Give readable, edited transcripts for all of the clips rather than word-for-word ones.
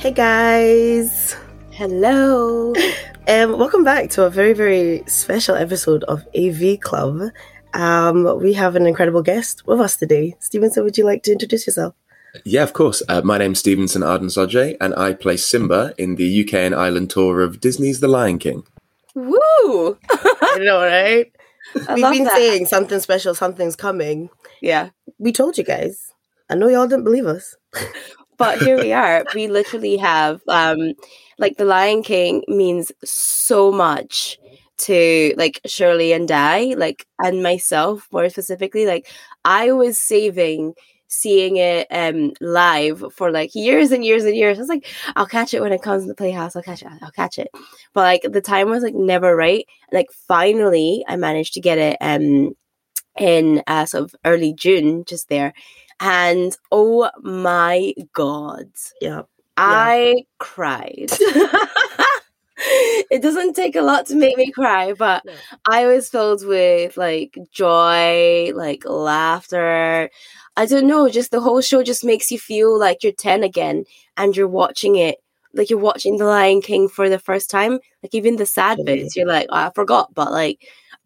Hey guys. Hello. Welcome back to a very, very special episode of AV Club. We have an incredible guest with us today. Stevenson, would you like to introduce yourself? Yeah, of course. My name's Stevenson Arden Sojay, and I play Simba in the UK and Ireland tour of Disney's The Lion King. Woo! I know, right? We've been saying something special, something's coming. Yeah. We told you guys. I know y'all didn't believe us. But here we are. We literally have, The Lion King means so much to, Shirley and I, and myself more specifically. I was saving seeing it live for years and years and years. I was like, I'll catch it when it comes to the Playhouse. I'll catch it. But the time was never right. And, finally, I managed to get it in sort of early June, just there. And oh my God, yeah, I cried. It doesn't take a lot to make me cry, but no. I was filled with joy, laughter. I don't know, just the whole show just makes you feel like you're 10 again and you're watching it, you're watching The Lion King for the first time. Even the sad bits, you're like, oh, I forgot, but I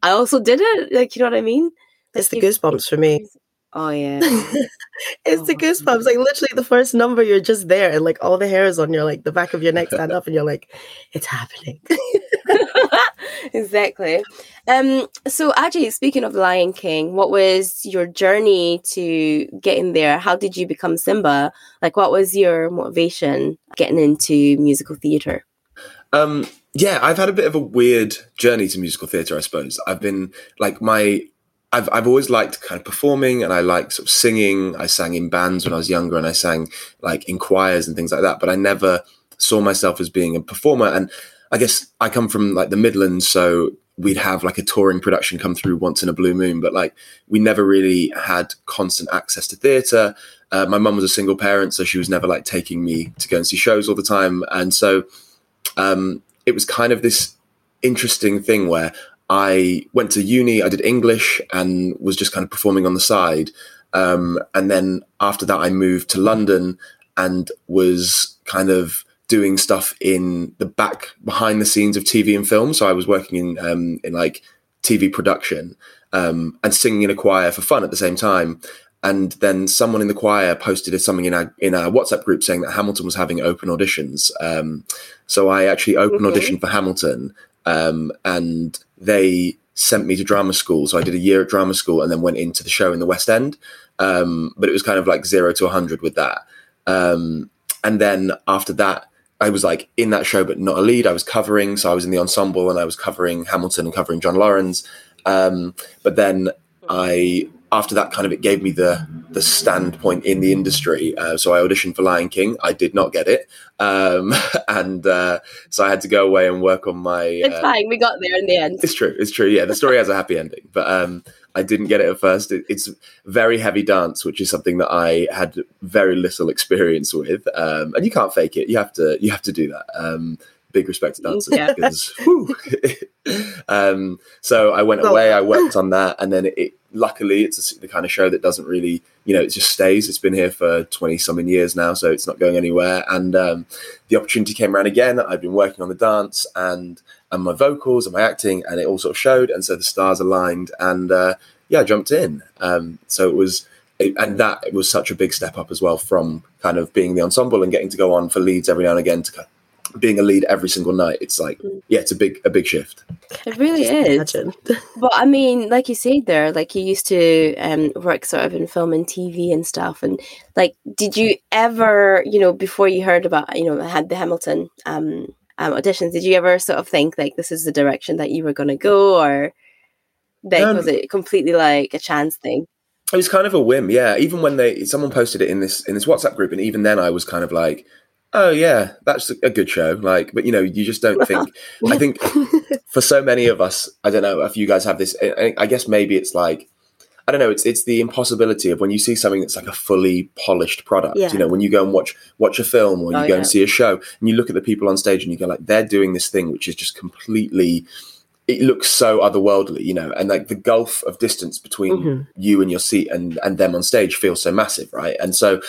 also did it. You know what I mean? It's the goosebumps for me. Oh yeah. The goosebumps. Literally the first number, you're just there and all the hairs on your the back of your neck stand up and you're like, it's happening. Exactly. So actually, speaking of Lion King, what was your journey to getting there? How did you become Simba? What was your motivation getting into musical theatre? Yeah, I've had a bit of a weird journey to musical theatre, I suppose. I've been I've always liked kind of performing, and I like sort of singing. I sang in bands when I was younger, and I sang in choirs and things like that. But I never saw myself as being a performer. And I guess I come from the Midlands, so we'd have a touring production come through once in a blue moon. But we never really had constant access to theatre. My mum was a single parent, so she was never taking me to go and see shows all the time. And so it was kind of this interesting thing where I went to uni, I did English and was just kind of performing on the side. And then after that, I moved to London and was kind of doing stuff in the behind the scenes of TV and film. So I was working in TV production and singing in a choir for fun at the same time. And then someone in the choir posted something in our WhatsApp group saying that Hamilton was having open auditions. So I actually auditioned for Hamilton. And they sent me to drama school. So I did a year at drama school and then went into the show in the West End. But it was kind of 0 to 100 with that. And then after that, I was in that show, but not a lead. I was covering. So I was in the ensemble and I was covering Hamilton and covering John Lawrence. But then after that kind of, it gave me the standpoint in the industry. So I auditioned for Lion King. I did not get it. So I had to go away and work on my... It's fine. We got there in the end. It's true. Yeah, the story has a happy ending. But I didn't get it at first. It's very heavy dance, which is something that I had very little experience with. And you can't fake it. You have to do that. Big respect to dancers. Yeah. Because, so I went away. I worked on that. And then luckily, it's the kind of show that doesn't really, it just stays. It's been here for 20-something years now, so it's not going anywhere. And the opportunity came around again. I've been working on the dance and my vocals and my acting, and it all sort of showed. And so the stars aligned, and I jumped in. So it was, and that was such a big step up as well from kind of being the ensemble and getting to go on for leads every now and again to being a lead every single night. It's it's a big shift. It really is. But I mean, like you said there, you used to work sort of in film and TV and stuff. And did you ever, before you heard about, had the Hamilton auditions, did you ever sort of think this is the direction that you were going to go, or was it completely a chance thing? It was kind of a whim, yeah. Even when someone posted it in this WhatsApp group, and even then I was kind of like, oh yeah, that's a good show. But you just don't think. I think for so many of us, I don't know if you guys have this. I guess maybe it's I don't know. It's the impossibility of when you see something that's a fully polished product. Yeah. When you go and watch a film, or you go and see a show, and you look at the people on stage, and you go they're doing this thing which is just completely. It looks so otherworldly, and the gulf of distance between you and your seat and them on stage feels so massive, right? And so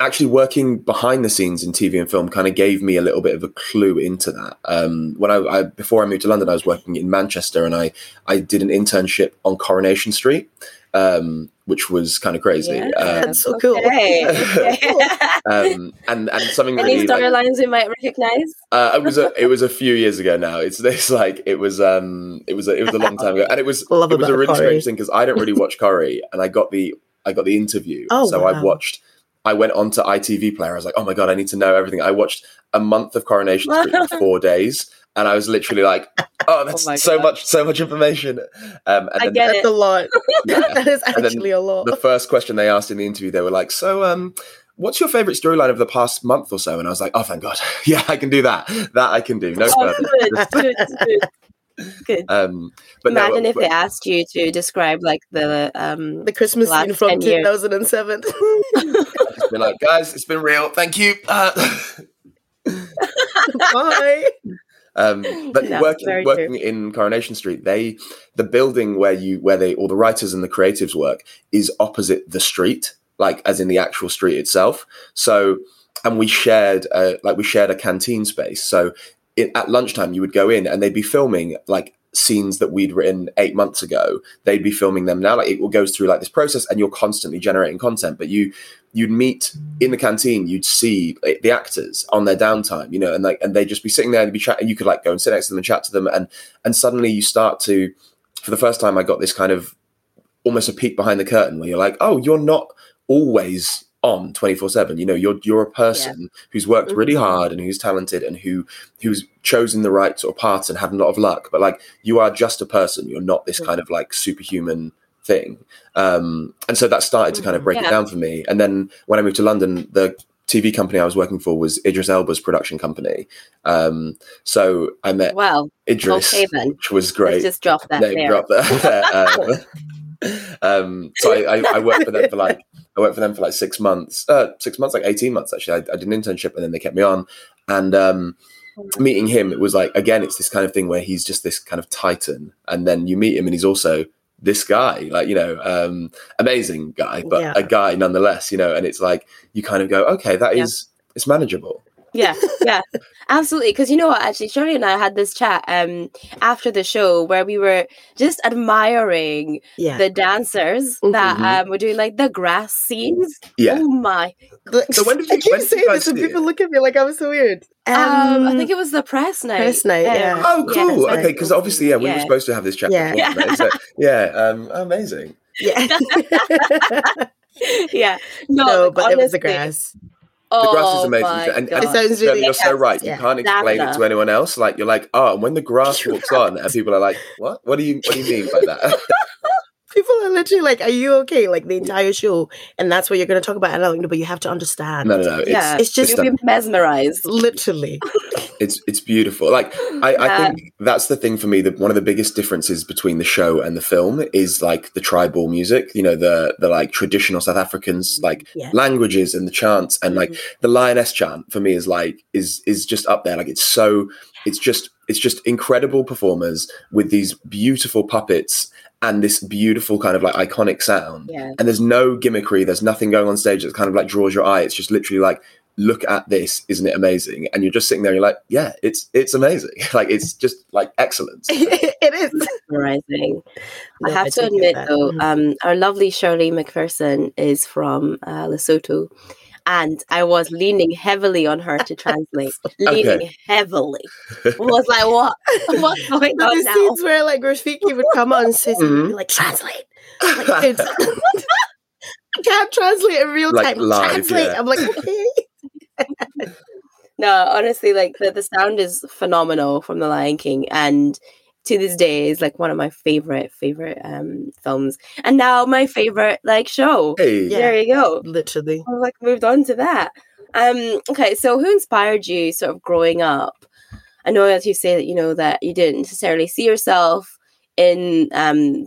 actually working behind the scenes in TV and film kind of gave me a little bit of a clue into that. When I before I moved to London, I was working in Manchester, and I did an internship on Coronation Street, which was kind of crazy. Yeah, that's so cool. Okay. And something. Any really, storylines you might recognize? It was a few years ago now. It was a long time ago, and it was a really strange thing because I don't really watch Corrie, and I got the interview. Oh, so wow. I went on to ITV Player. I was like, oh my God, I need to know everything. I watched a month of Coronation Street in 4 days. And I was literally like, oh, that's so much information. That's a lot. Yeah. That is actually a lot. The first question they asked in the interview, they were like, so what's your favorite storyline of the past month or so? And I was like, oh, thank God. Yeah, I can do that. That I can do. No problem. Good. But imagine if they asked you to describe like the Christmas scene from 2007. It's been like, guys, it's been real. Thank you. Bye. But no, working in Coronation Street, the building where all the writers and the creatives work is opposite the street, like as in the actual street itself. So, and we shared a canteen space. So. At lunchtime, you would go in and they'd be filming like scenes that we'd written 8 months ago. They'd be filming them now. Like it goes through like this process, and you're constantly generating content. But you'd meet in the canteen. You'd see like, the actors on their downtime, you know, and they'd just be sitting there and be chatting. You could like go and sit next to them and chat to them, and suddenly you start to, for the first time, I got this kind of almost a peek behind the curtain where you're like, oh, you're not always on 24/7, you know, you're a person who's worked really hard and who's talented and who's chosen the right sort of paths and had a lot of luck, but like you are just a person, you're not this kind of like superhuman thing, and so that started to kind of break it down for me. And then when I moved to London, the TV company I was working for was Idris Elba's production company. So I met Idris, which was great. Let's just drop that there. So I worked for them for like 6 months, 18 months actually. I did an internship and then they kept me on. And meeting him, it was like, again, it's this kind of thing where he's just this kind of titan, and then you meet him and he's also this guy, like, you know, amazing guy, but a guy nonetheless, you know. And it's like you kind of go, okay, that is it's manageable. Yeah, absolutely. Because you know what, actually, Shirley and I had this chat after the show where we were just admiring the dancers that were doing like the grass scenes. Yeah. Oh my! So when did you say this? And people look at me like I was so weird. I think it was the press night. Press night. Yeah. Oh, cool. Yeah, okay, because obviously, we were supposed to have this chat. Yeah. Before, right? So, amazing. Yeah. yeah. No, but honestly, it was the grass. The grass is amazing, and it sounds really you're so right. You can't explain it to anyone else. Like you're like, oh, and when the grass walks on, and people are like, what? What do you mean by that? People are literally like, are you okay? Like the entire show, and that's what you're going to talk about. And I'm like, but you have to understand. No. It's just you'll be mesmerized, literally. It's beautiful. Like I think that's the thing for me. That one of the biggest differences between the show and the film is like the tribal music. You know, the like traditional South Africans languages and the chants, and like the lioness chant for me is like is just up there. Like it's so it's just incredible performers with these beautiful puppets. And this beautiful kind of like iconic sound. Yeah. And there's no gimmickry. There's nothing going on stage that kind of like draws your eye. It's just literally like, look at this. Isn't it amazing? And you're just sitting there and you're like, yeah, it's amazing. Like, it's just like excellence. It is. Amazing. Yeah, I have to admit though, our lovely Shirley McPherson is from Lesotho. And I was leaning heavily on her to translate. I was like, what's going on now? The scenes where like Rafiki would come on and say something like, translate. Like, I can't translate in real time. Live, translate. Yeah. I'm like, okay. No, honestly, like the sound is phenomenal from The Lion King. And to this day is like one of my favorite films, and now my favorite like show. Hey. Yeah. There you go. Literally, I've like moved on to that. Okay, so who inspired you, sort of growing up? I know that you say that you know that you didn't necessarily see yourself in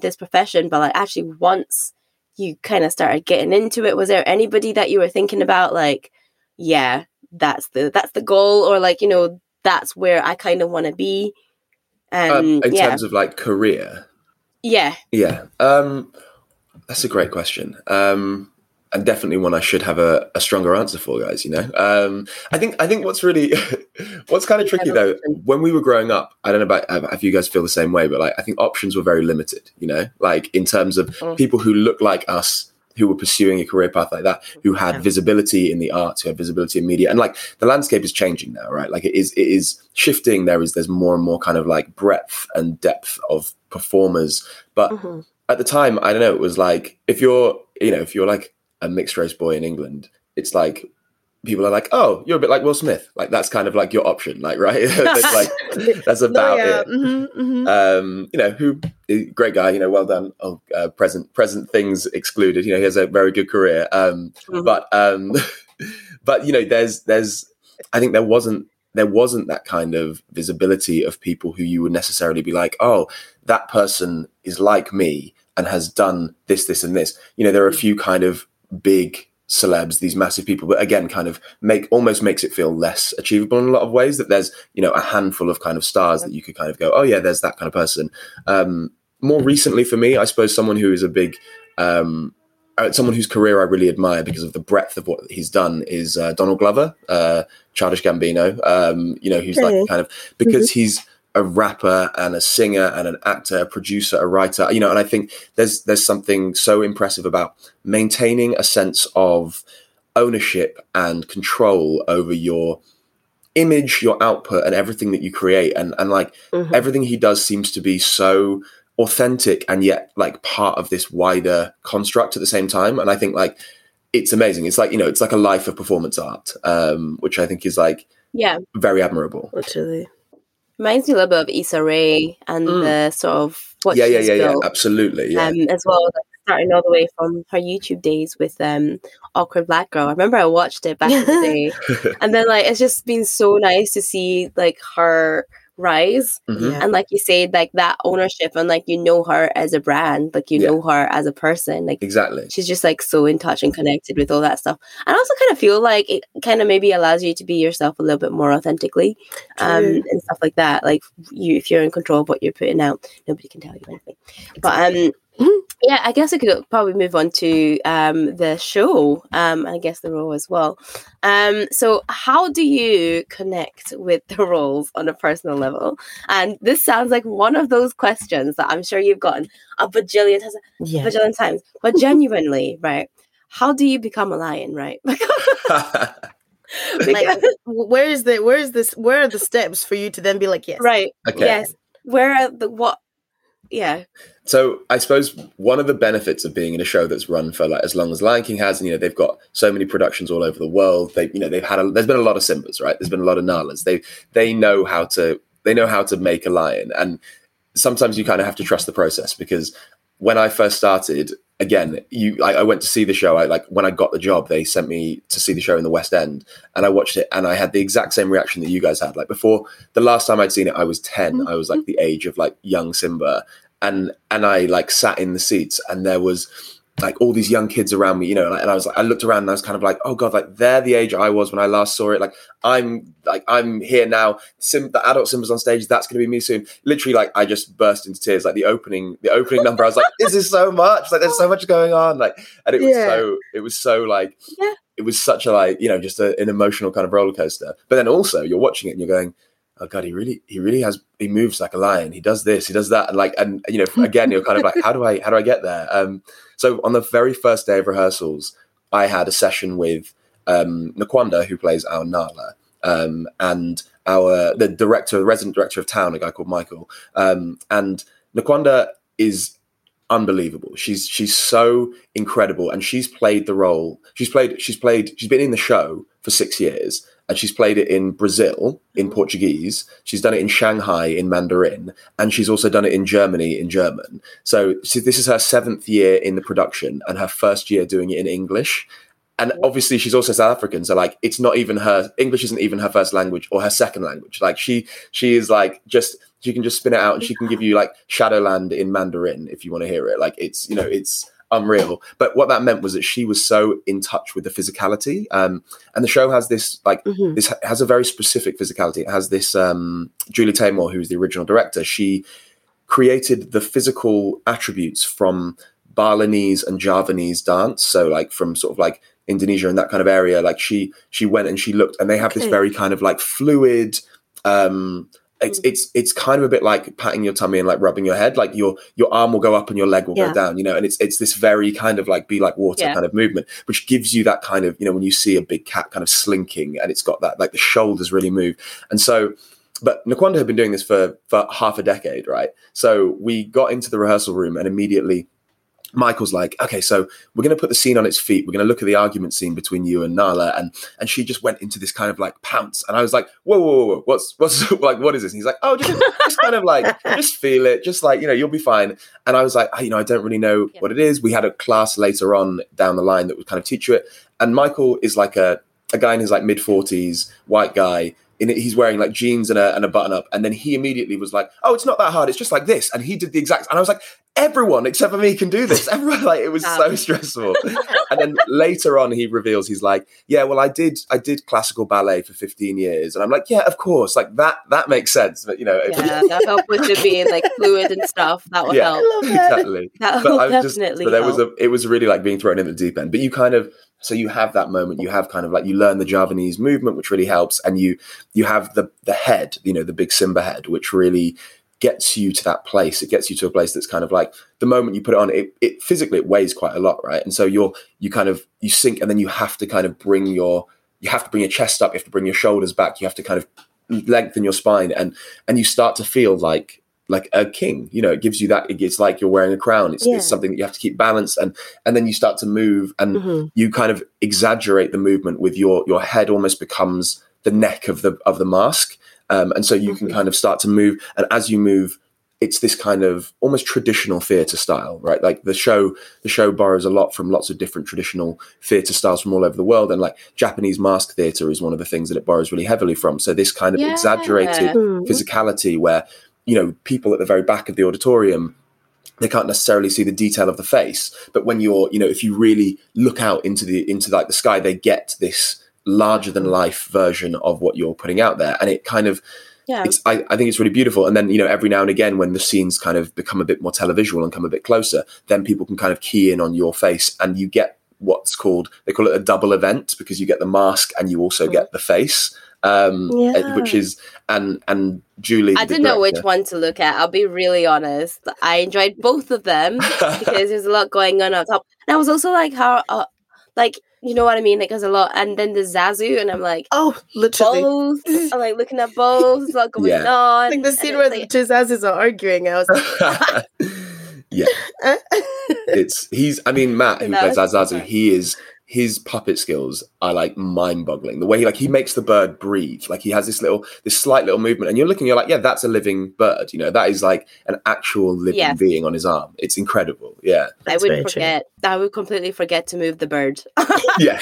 this profession, but like actually once you kind of started getting into it, was there anybody that you were thinking about, like, yeah, that's the goal, or like, you know, that's where I kind of want to be? In terms of like career, that's a great question. and definitely one I should have a stronger answer for, guys, you know? I think what's really, what's kind of tricky though, when we were growing up, I don't know about if you guys feel the same way, but like, I think options were very limited, you know, like in terms of people who look like us, who were pursuing a career path like that, who had visibility in the arts, who had visibility in media. And like the landscape is changing now, right? Like it is shifting. There's more and more kind of like breadth and depth of performers. But at the time, I don't know, it was like, if you're like a mixed race boy in England, it's like, people are like, oh, you're a bit like Will Smith. Like that's kind of like your option, like, right? Like that's about it. Mm-hmm, mm-hmm. Great guy, you know, well done. Oh, present things excluded. You know, he has a very good career. But you know, there wasn't that kind of visibility of people who you would necessarily be like, oh, that person is like me and has done this, this, and this. You know, there are a few kind of big celebs, these massive people, but again, kind of almost makes it feel less achievable in a lot of ways, that there's, you know, a handful of kind of stars that you could kind of go, oh yeah, there's that kind of person. More recently for me, I suppose someone who is a big, someone whose career I really admire because of the breadth of what he's done is Donald Glover, Childish Gambino, you know, who's like kind of, because he's a rapper and a singer and an actor, a producer, a writer, you know, and I think there's something so impressive about maintaining a sense of ownership and control over your image, your output, and everything that you create. And like everything he does seems to be so authentic and yet like part of this wider construct at the same time. And I think like, it's amazing. It's like, you know, it's like a life of performance art, which I think is like, very admirable. Literally. Reminds me a little bit of Issa Rae and the sort of what she's built. Absolutely. Yeah. As well, like, starting all the way from her YouTube days with Awkward Black Girl. I remember I watched it back in the day. And then like it's just been so nice to see like her rise. Mm-hmm. And like you said, like that ownership and like you know her as a brand, like you know her as a person. Like exactly. She's just like so in touch and connected with all that stuff. And I also kind of feel like it kind of maybe allows you to be yourself a little bit more authentically. And stuff like that. Like you, if you're in control of what you're putting out, nobody can tell you anything. Exactly. But yeah, I guess I could probably move on to the show and I guess the role as well. So how do you connect with the roles on a personal level? And this sounds like one of those questions that I'm sure you've gotten a bajillion times, but genuinely, right? How do you become a lion, right? Like, where are the steps for you to then be like, yes. Right. Okay. Yes. Where are the, what? Yeah. So I suppose one of the benefits of being in a show that's run for like as long as Lion King has, and you know they've got so many productions all over the world. They, you know, they've had there's been a lot of Simbas, right? There's been a lot of Nalas. They know how to make a lion, and sometimes you kind of have to trust the process because when I first started, again, I went to see the show. I like when I got the job, they sent me to see the show in the West End, and I watched it, and I had the exact same reaction that you guys had. Like before, the last time I'd seen it, I was 10. I was like the age of like young Simba, and I like sat in the seats, and there was like all these young kids around me, you know, and I was like, I looked around, and I was kind of like, oh god, like they're the age I was when I last saw it. Like I'm here now. The adult Simba's on stage. That's going to be me soon. Literally, like I just burst into tears. Like the opening number, I was like, this is so much. Like there's so much going on. Like, and it was such a like, you know, just an emotional kind of roller coaster. But then also you're watching it and you're going, oh god, he moves like a lion. He does this, he does that. And like, and you know, again, you're kind of like, how do I get there? So on the very first day of rehearsals, I had a session with Naquanda, who plays our Nala, and the resident director of town, a guy called Michael. And Naquanda is unbelievable. She's so incredible, and she's played the role. She's been in the show for 6 years. And she's played it in Brazil, in Portuguese. She's done it in Shanghai, in Mandarin. And she's also done it in Germany, in German. So this is her 7th year in the production and her first year doing it in English. And obviously she's also South African. So like, it's not even her, English isn't even her first language or her second language. Like she is like, just, she can just spin it out and she can give you like Shadowland in Mandarin if you want to hear it. Like it's, you know, it's unreal. But what that meant was that she was so in touch with the physicality, and the show has this like this has a very specific physicality. It has this Julie Taymor, who's the original director, she created the physical attributes from Balinese and Javanese dance. So like from sort of like Indonesia and that kind of area, like she went and she looked, and they have this very kind of like fluid, it's kind of a bit like patting your tummy and like rubbing your head, like your arm will go up and your leg will go down, you know, and it's this very kind of like be like water kind of movement, which gives you that kind of, you know, when you see a big cat kind of slinking and it's got that like the shoulders really move. And so, but Naquanda had been doing this for half a decade, right? So we got into the rehearsal room and immediately Michael's like, okay, so we're going to put the scene on its feet. We're going to look at the argument scene between you and Nala. And she just went into this kind of like pounce. And I was like, whoa, what's like, what is this? And he's like, oh, just kind of like, just feel it. Just like, you know, you'll be fine. And I was like, oh, you know, I don't really know what it is. We had a class later on down the line that would kind of teach you it. And Michael is like a guy in his like mid 40s, white guy. He's wearing like jeans and a button up. And then he immediately was like, oh, it's not that hard. It's just like this. And he did the exact. And I was like, everyone except for me can do this. Everyone, like, it was so stressful. And then later on, he reveals, he's like, yeah, well, I did classical ballet for 15 years. And I'm like, yeah, of course. Like that makes sense. But, you know. Yeah, that helped with it being like fluid and stuff. That would help. Exactly. That but I was definitely just, but it was really like being thrown in the deep end. But you kind of, so you have that moment, you have kind of like, you learn the Javanese movement, which really helps. And you have the head, you know, the big Simba head, which really gets you to that place. It gets you to a place that's kind of like the moment you put it on, it physically it weighs quite a lot, right? And so you sink, and then you have to kind of bring your chest up, you have to bring your shoulders back, you have to kind of lengthen your spine, and you start to feel like a king, you know. It gives you that, it's like you're wearing a crown. It's something that you have to keep balanced, and then you start to move, and you kind of exaggerate the movement with your head almost becomes the neck of the mask. And so you can kind of start to move. And as you move, it's this kind of almost traditional theatre style, right? Like the show borrows a lot from lots of different traditional theatre styles from all over the world. And like Japanese mask theatre is one of the things that it borrows really heavily from. So this kind of exaggerated physicality where, you know, people at the very back of the auditorium, they can't necessarily see the detail of the face. But when you're, you know, if you really look out into like the sky, they get this larger than life version of what you're putting out there, and it kind of I think it's really beautiful. And then, you know, every now and again when the scenes kind of become a bit more televisual and come a bit closer, then people can kind of key in on your face, and you get they call it a double event, because you get the mask and you also get the face, which is and Julie, I didn't know which one to look at. I'll be really honest, I enjoyed both of them because there's a lot going on top, and I was also like, how like, you know what I mean? Like, there's a lot. And then there's Zazu, and I'm like, oh, literally. Both. I'm like looking at both. There's a lot going on. I think the scene where the two Zazus are arguing, I was like, yeah. Matt, who plays Zazu, his puppet skills are like mind boggling. The way he makes the bird breathe, like he has this slight little movement, and you're like, yeah, that's a living bird. You know, that is like an actual living being on his arm. It's incredible. Yeah. I would completely forget to move the bird. Yeah.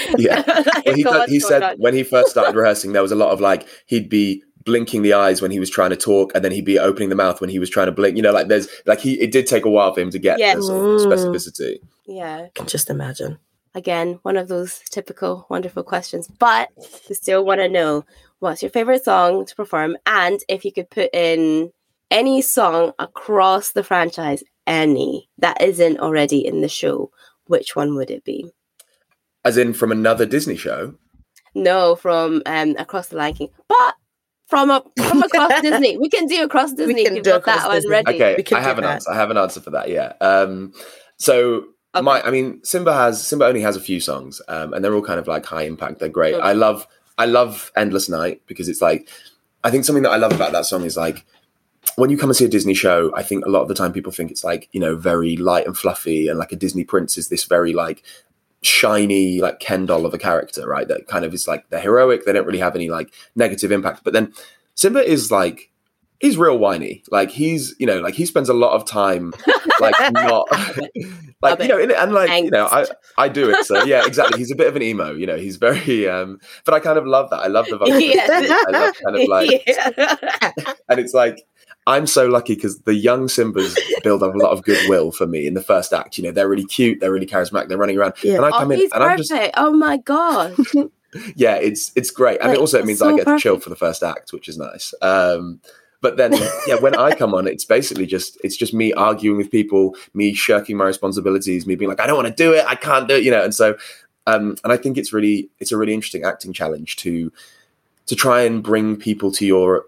Well, he said when he first started rehearsing, there was a lot of like, he'd be blinking the eyes when he was trying to talk, and then he'd be opening the mouth when he was trying to blink. You know, like it did take a while for him to get the sort of specificity. Yeah. I can just imagine. Again, one of those typical wonderful questions, but we still want to know, what's your favorite song to perform? And if you could put in any song across the franchise, any that isn't already in the show, which one would it be? As in from another Disney show? No, from across the Lion King, but from across Disney. We can do across Disney. We can do across that Disney. One ready. Okay, I have an answer for that. Yeah. Okay. Simba only has a few songs, and they're all kind of like high impact. They're great. I love Endless Night, because it's like, I think something that I love about that song is like, when you come and see a Disney show, I think a lot of the time people think it's like, you know, very light and fluffy, and like a Disney prince is this very like shiny, like Ken doll of a character, right? That kind of is like, they're heroic. They don't really have any like negative impact. But then Simba is like, he's real whiny. Like he's, you know, like he spends a lot of time like not like, you know, and like, angst. You know, I do it. So yeah, exactly. He's a bit of an emo, you know, he's very, but I kind of love that. I love the vocals. I love kind of like, and it's like, I'm so lucky because the young Simbas build up a lot of goodwill for me in the first act. You know, they're really cute. They're really charismatic. They're running around. Yeah. And I come in and perfect. I'm just, oh my God. Yeah, it's great. And it means I get to chill for the first act, which is nice. But then, yeah, when I come on, it's basically just, it's just me arguing with people, me shirking my responsibilities, me being like, I don't want to do it, I can't do it, you know. And so, and I think it's a really interesting acting challenge to try and bring people to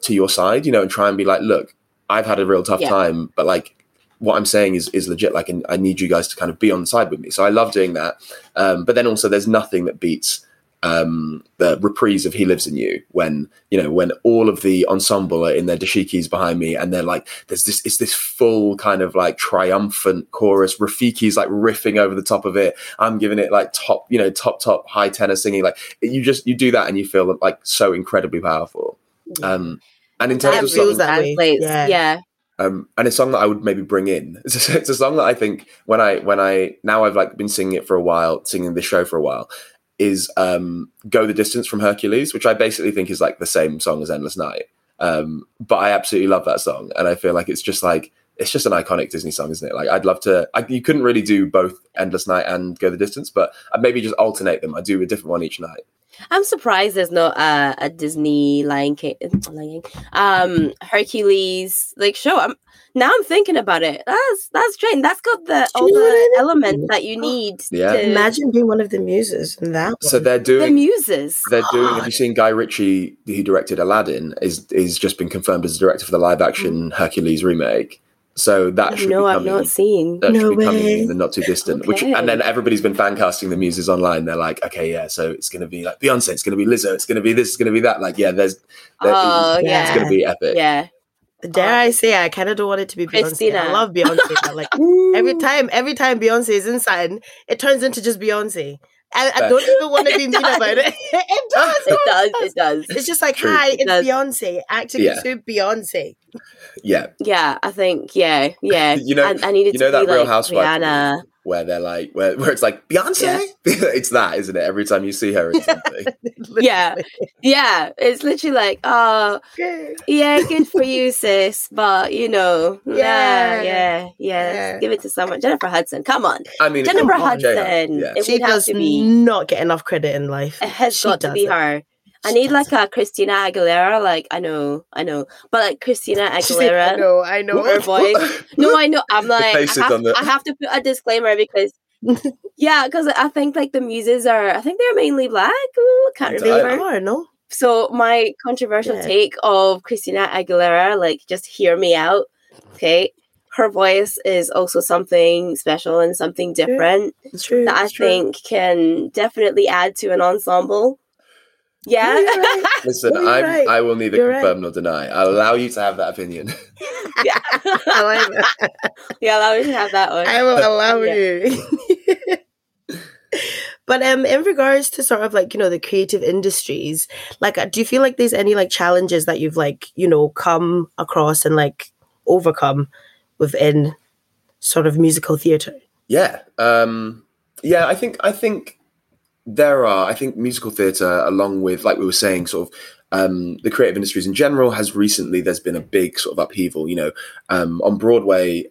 your side, you know, and try and be like, look, I've had a real tough time, but like, what I'm saying is legit. Like, and I need you guys to kind of be on the side with me. So I love doing that. But then also there's nothing that beats the reprise of He Lives in You, when, you know, when all of the ensemble are in their dashikis behind me and they're like, there's this, it's this full kind of like triumphant chorus. Rafiki's like riffing over the top of it. I'm giving it like top, you know, top high tenor singing. Like you just, you do that and you feel like so incredibly powerful. And in terms of translates, and a song that I would maybe bring in. It's a song that I think when I now I've like been singing it for a while, singing this show for a while, is Go the Distance from Hercules, which I basically think is like the same song as Endless Night. But I absolutely love that song, and I feel like it's just like, it's just an iconic Disney song, isn't it? Like I'd love to. You couldn't really do both Endless Night and Go the Distance, but I'd maybe just alternate them. I do a different one each night. I'm surprised there's not a Disney Lion King, Hercules like show. Now I'm thinking about it. That's strange. That's got all the elements that you need. Yeah. To... Imagine being one of the muses in that. So they're doing the muses. They're doing. Have you seen Guy Ritchie, who directed Aladdin? Is just been confirmed as the director for the live action Hercules remake. So that should be coming. I've not seen. That should be coming in the not too distant. Okay. And then everybody's been fan casting the muses online. They're like, okay, yeah, so it's going to be like Beyonce, it's going to be Lizzo, it's going to be this, it's going to be that. Like, yeah, it's going to be epic. Yeah. Dare I say, I kind of don't want it to be Beyonce. Christina. I love Beyonce. But like every time Beyonce is inside, it turns into just Beyonce. I don't even want to be mean about it. It does. It's just like, true. Hi, it's Beyonce. Acting to Beyonce. Yeah. Yeah, I think, yeah. You know, I needed to that be Real like Housewife Rihanna. Where they're like, where it's like, Beyonce? Yeah. It's that, isn't it? Every time you see her in something. Yeah. It's literally like, oh, yeah, good for you, sis. But, you know, yeah. Give it to someone. Jennifer Hudson, come on. I mean, Jennifer Hudson. Yeah. She does not get enough credit in life. It has got to be her. I need like a Christina Aguilera, like I know, but like Christina Aguilera, I know her voice. No, I know. I'm like, I have to put a disclaimer because, because I think like the muses are, I think they're mainly black. Ooh, can't remember. No. So my controversial take of Christina Aguilera, like, just hear me out, okay? Her voice is also something special and something different that I think can definitely add to an ensemble. Yeah. Right. Listen, I will neither confirm nor deny. I'll allow you to have that opinion. Yeah. I like that. Yeah, allow me to have that one. I will allow you. But in regards to sort of like, you know, the creative industries, like, do you feel like there's any like challenges that you've like, you know, come across and like overcome within sort of musical theatre? Yeah. I think there are. I think musical theatre, along with, like we were saying, sort of the creative industries in general, there's been a big sort of upheaval, you know, on Broadway,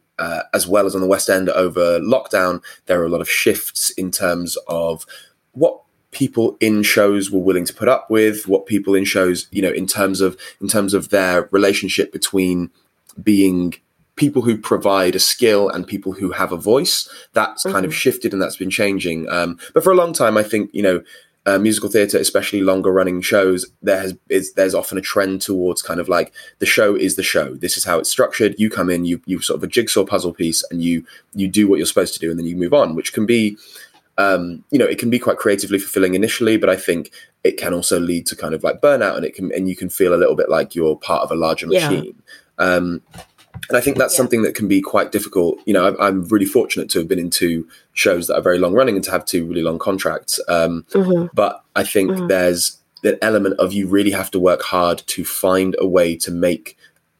as well as on the West End over lockdown, there are a lot of shifts in terms of what people in shows were willing to put up with, what people in shows, you know, in terms of their relationship between being people who provide a skill and people who have a voice. That's kind of shifted and that's been changing. But for a long time, I think, you know, musical theatre, especially longer running shows, there's often a trend towards kind of like the show is the show. This is how it's structured. You come in, you sort of a jigsaw puzzle piece and you do what you're supposed to do and then you move on, which can be, you know, it can be quite creatively fulfilling initially, but I think it can also lead to kind of like burnout and you can feel a little bit like you're part of a larger machine. And I think that's something that can be quite difficult. You know, I'm really fortunate to have been into shows that are very long running and to have two really long contracts. But I think there's an element of you really have to work hard to find a way to make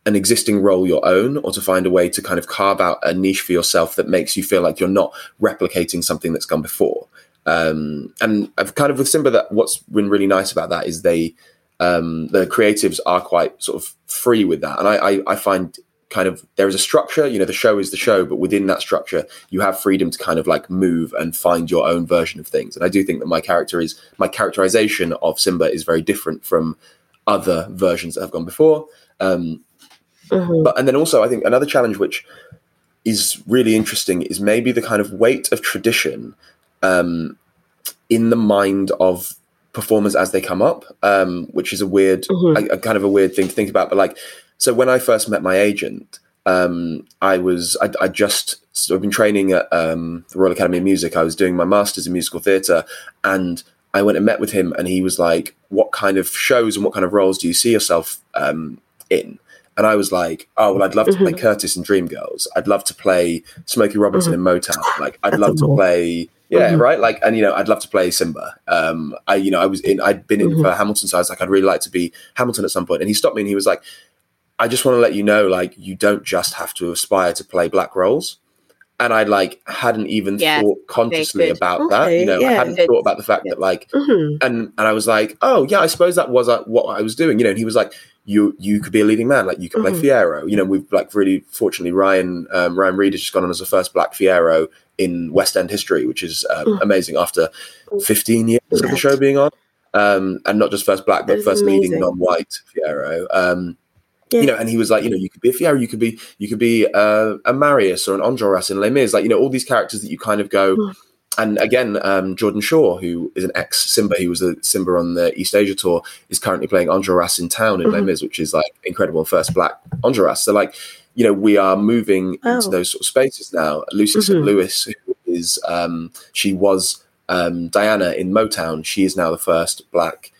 an existing role your own, or to find a way to kind of carve out a niche for yourself that makes you feel like you're not replicating something that's gone before. And I've kind of with Simba, that what's been really nice about that is the creatives are quite sort of free with that. And I find... kind of there is a structure, you know, the show is the show, but within that structure you have freedom to kind of like move and find your own version of things. And I do think that my characterization of Simba is very different from other versions that have gone before. Mm-hmm. But, and then also I think another challenge which is really interesting is maybe the kind of weight of tradition in the mind of performers as they come up, which is a weird, mm-hmm. a kind of a weird thing to think about. But like, so when I first met my agent, I've been training at the Royal Academy of Music. I was doing my master's in musical theatre, and I went and met with him, and he was like, what kind of shows and what kind of roles do you see yourself in? And I was like, oh, well, I'd love to mm-hmm. play Curtis in Dreamgirls. I'd love to play Smokey Robinson mm-hmm. in Motown. Like, I'd love to play... Yeah, mm-hmm. right. Like, and you know, I'd love to play Simba. I'd been in mm-hmm. for Hamilton, so I was like, I'd really like to be Hamilton at some point. And he stopped me and he was like, I just want to let you know, like, you don't just have to aspire to play black roles. And I like hadn't even thought consciously about that. You know, I hadn't thought about the fact that like, mm-hmm. and I was like, oh yeah, I suppose that was what I was doing. You know, and he was like, you could be a leading man, like you could mm-hmm. play Fierro. You know, we've like really fortunately Ryan Reed has just gone on as the first black Fierro in West End history, which is amazing after 15 years of the show being on, and not just first black but first leading non-white Fierro. You know, and he was like, you know, you could be a Fierro, you could be a Marius or an Andras in Les Mis, like, you know, all these characters that you kind of go. And again, Jordan Shaw, who is an ex-Simba, he was a Simba on the East Asia tour, is currently playing Andras in town in mm-hmm. Les Mis, which is like incredible, first black Andras. So like, you know, we are moving into those sort of spaces now. Lucy mm-hmm. St. Louis, who is, she was Diana in Motown. She is now the first black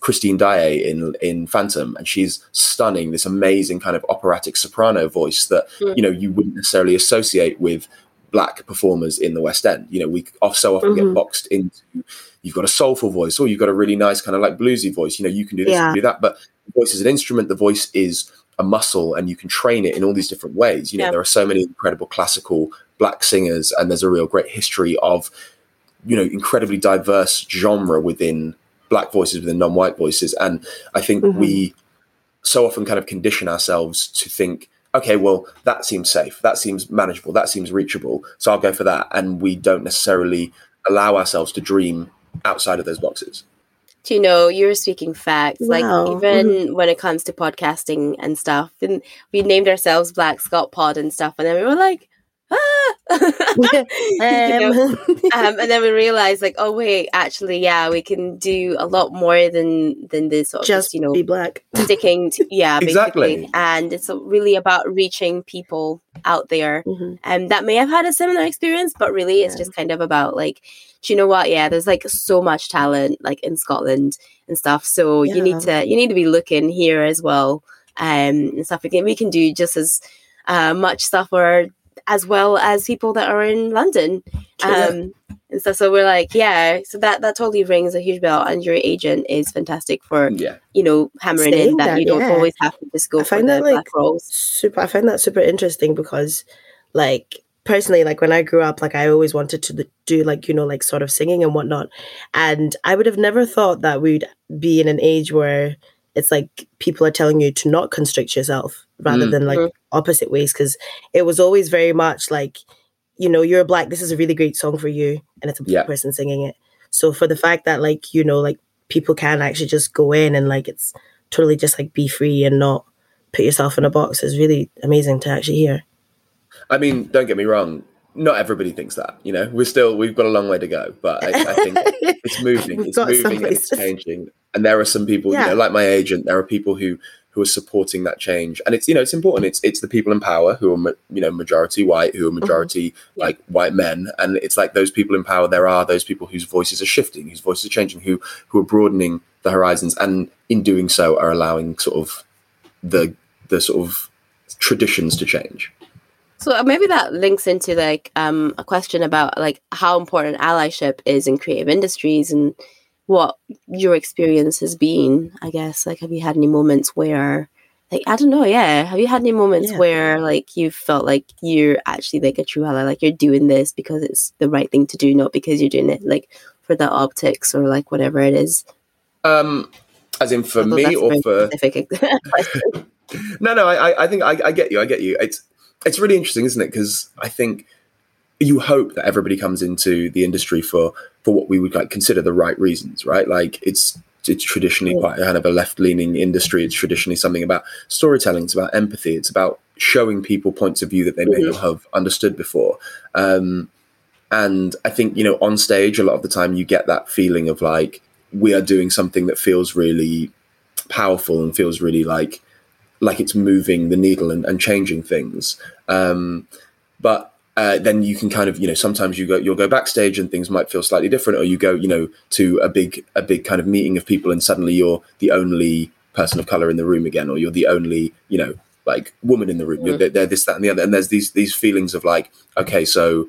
Christine Daae in Phantom, and she's stunning, this amazing kind of operatic soprano voice that, you know, you wouldn't necessarily associate with black performers in the West End. You know, we so often mm-hmm. get boxed into, you've got a soulful voice or you've got a really nice kind of like bluesy voice, you know, you can do this and do that, but the voice is an instrument, the voice is a muscle, and you can train it in all these different ways. You know, there are so many incredible classical black singers, and there's a real great history of, you know, incredibly diverse genre within black voices, within non-white voices. And I think mm-hmm. we so often kind of condition ourselves to think, okay, well, that seems safe, that seems manageable, that seems reachable, so I'll go for that. And we don't necessarily allow ourselves to dream outside of those boxes. Do you know, you're speaking facts. Wow. Like, even mm-hmm. when it comes to podcasting and stuff, and we named ourselves Black Scott Pod and stuff, and then we were like, ah! And then we realized, like, oh wait, actually, yeah, we can do a lot more than this sort of just, you know, be black, sticking to, exactly. And it's really about reaching people out there, mm-hmm. and that may have had a similar experience, but really it's just kind of about like, do you know what? Yeah, there's like so much talent like in Scotland and stuff, so you need to be looking here as well, and stuff. Again, we can do just as much stuff or as well as people that are in London. And stuff. So we're like, so that totally rings a huge bell, and your agent is fantastic for, you know, hammering in that you don't always have to just go for the black roles. I find that super interesting because, like, personally, like, when I grew up, like, I always wanted to do, like, you know, like, sort of singing and whatnot. And I would have never thought that we'd be in an age where it's like people are telling you to not constrict yourself rather than like opposite ways, because it was always very much like, you know, you're a black, this is a really great song for you, and it's a black person singing it. So for the fact that, like, you know, like, people can actually just go in and like it's totally just like be free and not put yourself in a box is really amazing to actually hear. I mean, don't get me wrong, not everybody thinks that, you know, we've got a long way to go, but I think it's moving and it's changing. And there are some people, you know, like my agent, there are people who are supporting that change. And it's, you know, it's important. It's the people in power who are, you know, majority white, who are majority like white men. And it's like those people in power, there are those people whose voices are shifting, whose voices are changing, who are broadening the horizons, and in doing so are allowing sort of the sort of traditions to change. So maybe that links into like a question about like how important allyship is in creative industries and what your experience has been, I guess. Like, have you had any moments where, like, I don't know, have you had any moments where, like, you felt like you're actually, like, a true ally, like, you're doing this because it's the right thing to do, not because you're doing it, like, for the optics or, like, whatever it is? As in for me or for... No, I think I get you, It's really interesting, isn't it? Because I think you hope that everybody comes into the industry for what we would like consider the right reasons, right? Like, it's it's traditionally quite kind of a left-leaning industry. It's traditionally something about storytelling. It's about empathy. It's about showing people points of view that they may not have understood before. And I think, you know, on stage, a lot of the time you get that feeling of like, we are doing something that feels really powerful and feels really like it's moving the needle and changing things. But then you can kind of, you know, sometimes you'll go backstage and things might feel slightly different, or you go, you know, to a big kind of meeting of people and suddenly you're the only person of color in the room again, or you're the only, you know, like woman in the room. They're this, that, and the other. And there's these feelings of like, okay, so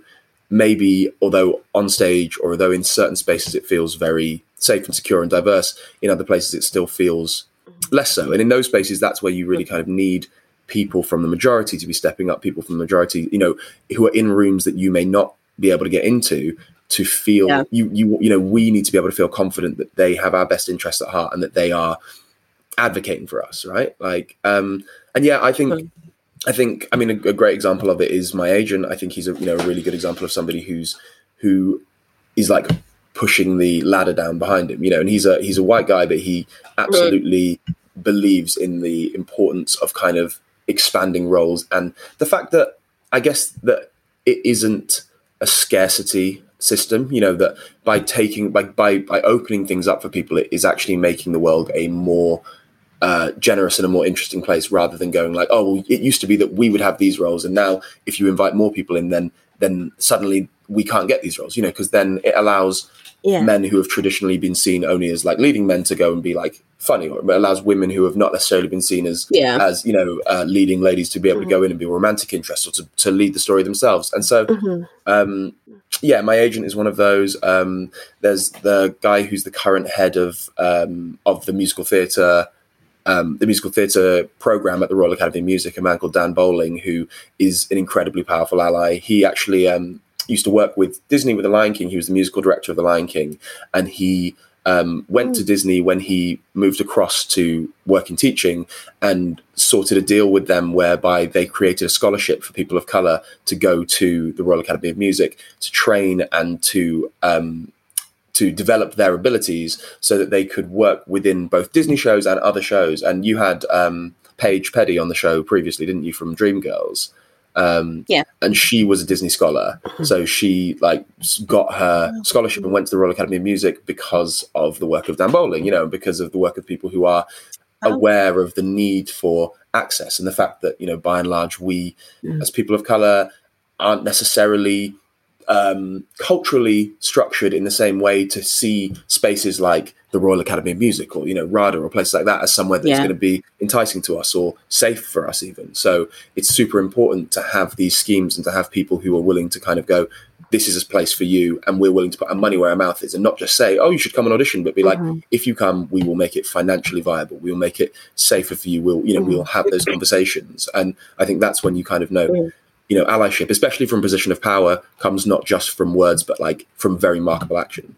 maybe although on stage or although in certain spaces it feels very safe and secure and diverse, in other places it still feels less so. And in those spaces, that's where you really kind of need people from the majority to be stepping up, people from the majority, you know, who are in rooms that you may not be able to get into, to feel you know, we need to be able to feel confident that they have our best interests at heart and that they are advocating for us, right? Like, and yeah, I think, I mean, a great example of it is my agent. I think he's a really good example of somebody who is like pushing the ladder down behind him, you know, and he's a white guy, but he absolutely believes in the importance of kind of expanding roles, and the fact that I guess that it isn't a scarcity system, you know, that by opening things up for people, it is actually making the world a more generous and a more interesting place, rather than going like, oh, well, it used to be that we would have these roles, and now if you invite more people in, then suddenly we can't get these roles, you know, because then it allows men who have traditionally been seen only as like leading men to go and be like funny, or it allows women who have not necessarily been seen as you know, leading ladies to be able to go in and be romantic interests, or to lead the story themselves. And so, my agent is one of those. There's the guy who's the current head of the musical theatre program at the Royal Academy of Music, a man called Dan Bowling, who is an incredibly powerful ally. He actually used to work with Disney with The Lion King. He was the musical director of The Lion King, and he went to Disney when he moved across to work in teaching, and sorted a deal with them whereby they created a scholarship for people of colour to go to the Royal Academy of Music to train and to develop their abilities so that they could work within both Disney shows and other shows. And you had Paige Petty on the show previously, didn't you, from Dreamgirls? And she was a Disney scholar. So she like got her scholarship and went to the Royal Academy of Music because of the work of Dan Bowling, you know, because of the work of people who are aware of the need for access, and the fact that, you know, by and large, we as people of color aren't necessarily culturally structured in the same way to see spaces like the Royal Academy of Music, or, you know, RADA, or places like that as somewhere that's going to be enticing to us or safe for us even. So it's super important to have these schemes and to have people who are willing to kind of go, this is a place for you, and we're willing to put our money where our mouth is, and not just say, oh, you should come and audition, but be like, if you come, we will make it financially viable. We'll make it safer for you. We'll, you know, we'll have those conversations. And I think that's when you kind of know, you know, allyship, especially from a position of power, comes not just from words, but like from very markable action.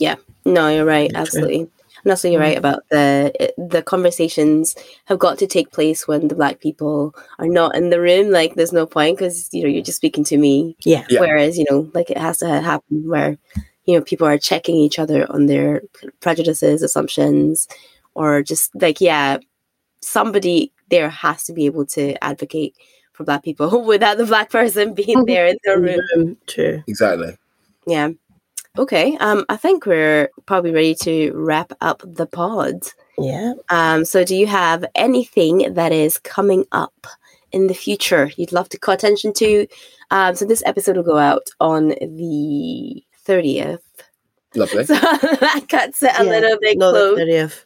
Yeah, no, you're right. Absolutely. And also you're right about the conversations have got to take place when the black people are not in the room. Like, there's no point, because, you know, you're just speaking to me. Yeah. Whereas, you know, like, it has to happen where, you know, people are checking each other on their prejudices, assumptions, or just like, somebody there has to be able to advocate for black people without the black person being there in their room. True. Exactly. Yeah. Okay. I think we're probably ready to wrap up the pod. Yeah. So do you have anything that is coming up in the future you'd love to call attention to? So this episode will go out on the 30th. Lovely. So that cuts it a little bit close. The 30th.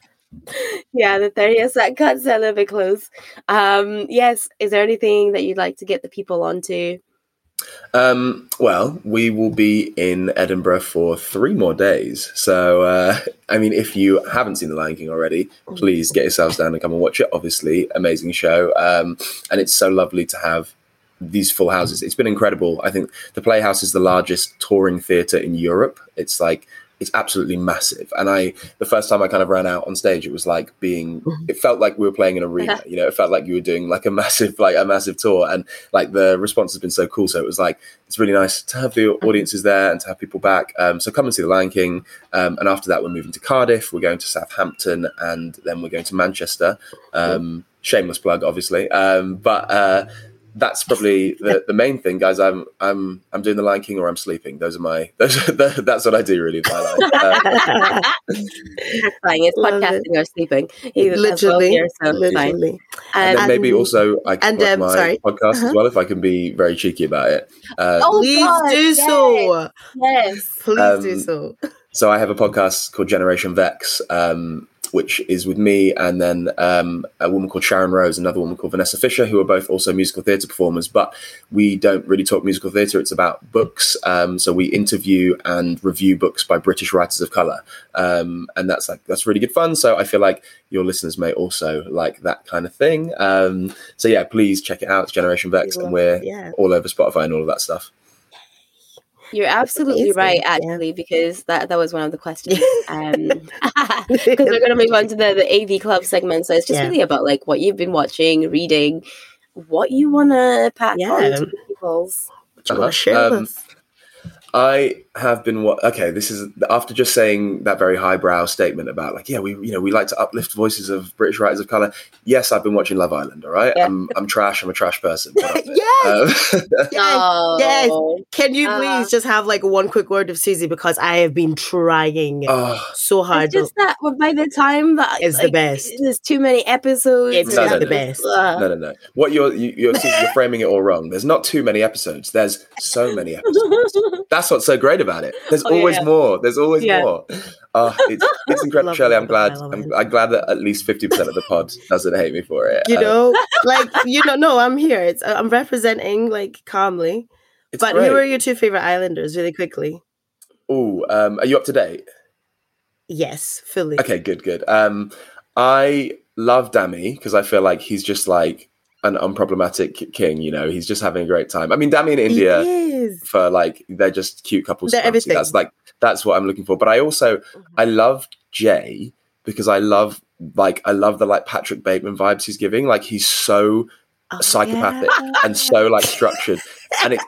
Yeah, the 30th, so that cuts a little bit close. Yes, is there anything that you'd like to get the people onto? Well, we will be in Edinburgh for 3 more days. So, I mean, if you haven't seen The Lion King already, please get yourselves down and come and watch it. Obviously, amazing show. And it's so lovely to have these full houses. It's been incredible. I think the Playhouse is the largest touring theatre in Europe. It's like is absolutely massive. And the first time I kind of ran out on stage, it was like it felt like we were playing an arena, you know, it felt like you were doing like a massive tour, and like the response has been so cool. So it was like, it's really nice to have the audiences there and to have people back. So come and see The Lion King. And after that, we're moving to Cardiff, we're going to Southampton, and then we're going to Manchester. Shameless plug, obviously. But that's probably the main thing, guys. I'm doing The Lion King or I'm sleeping. That's what I do really in my life. That's fine. It's podcasting or sleeping. Literally. And then maybe also I can plug my podcast as well, if I can be very cheeky about it. Please do so. Yes. Please do so. So I have a podcast called Generation Vex, which is with me and then a woman called Sharon Rose, another woman called Vanessa Fisher, who are both also musical theatre performers, but we don't really talk musical theatre. It's about books. So we interview and review books by British writers of colour. And that's really good fun. So I feel like your listeners may also like that kind of thing. So yeah, please check it out. It's Generation Vex, and we're all over Spotify and all of that stuff. You're absolutely right, actually, because that was one of the questions. Because we're going to move on to the AV Club segment. So it's just really about like what you've been watching, reading, what you want to pass on to people's. I have been this is after just saying that very highbrow statement about like, yeah, we like to uplift voices of British writers of colour. Yes, I've been watching Love Island, all right? Yeah. I'm trash. I'm a trash person. Yes! Yes! Can you please just have like one quick word of Susie, because I have been trying so hard. It's just that by the time that it's like, the best. There's too many episodes. It's not the best. No. What you're framing it all wrong. There's not too many episodes. There's so many episodes. That's what's so great about it. There's always more. There's always more. It's incredible, Shirley. I'm glad that at least 50% of the pod doesn't hate me for it. I'm here. I'm representing like calmly. Who are your two favorite islanders, really quickly? Oh, are you up to date? Yes, fully. Okay, good. I love Dami because I feel like he's just like an unproblematic king, you know, he's just having a great time. I mean, Dami in India for like, they're just cute couples. That's what I'm looking for. But I also, I love Jay because I love the like Patrick Bateman vibes he's giving. Like he's so psychopathic and so like structured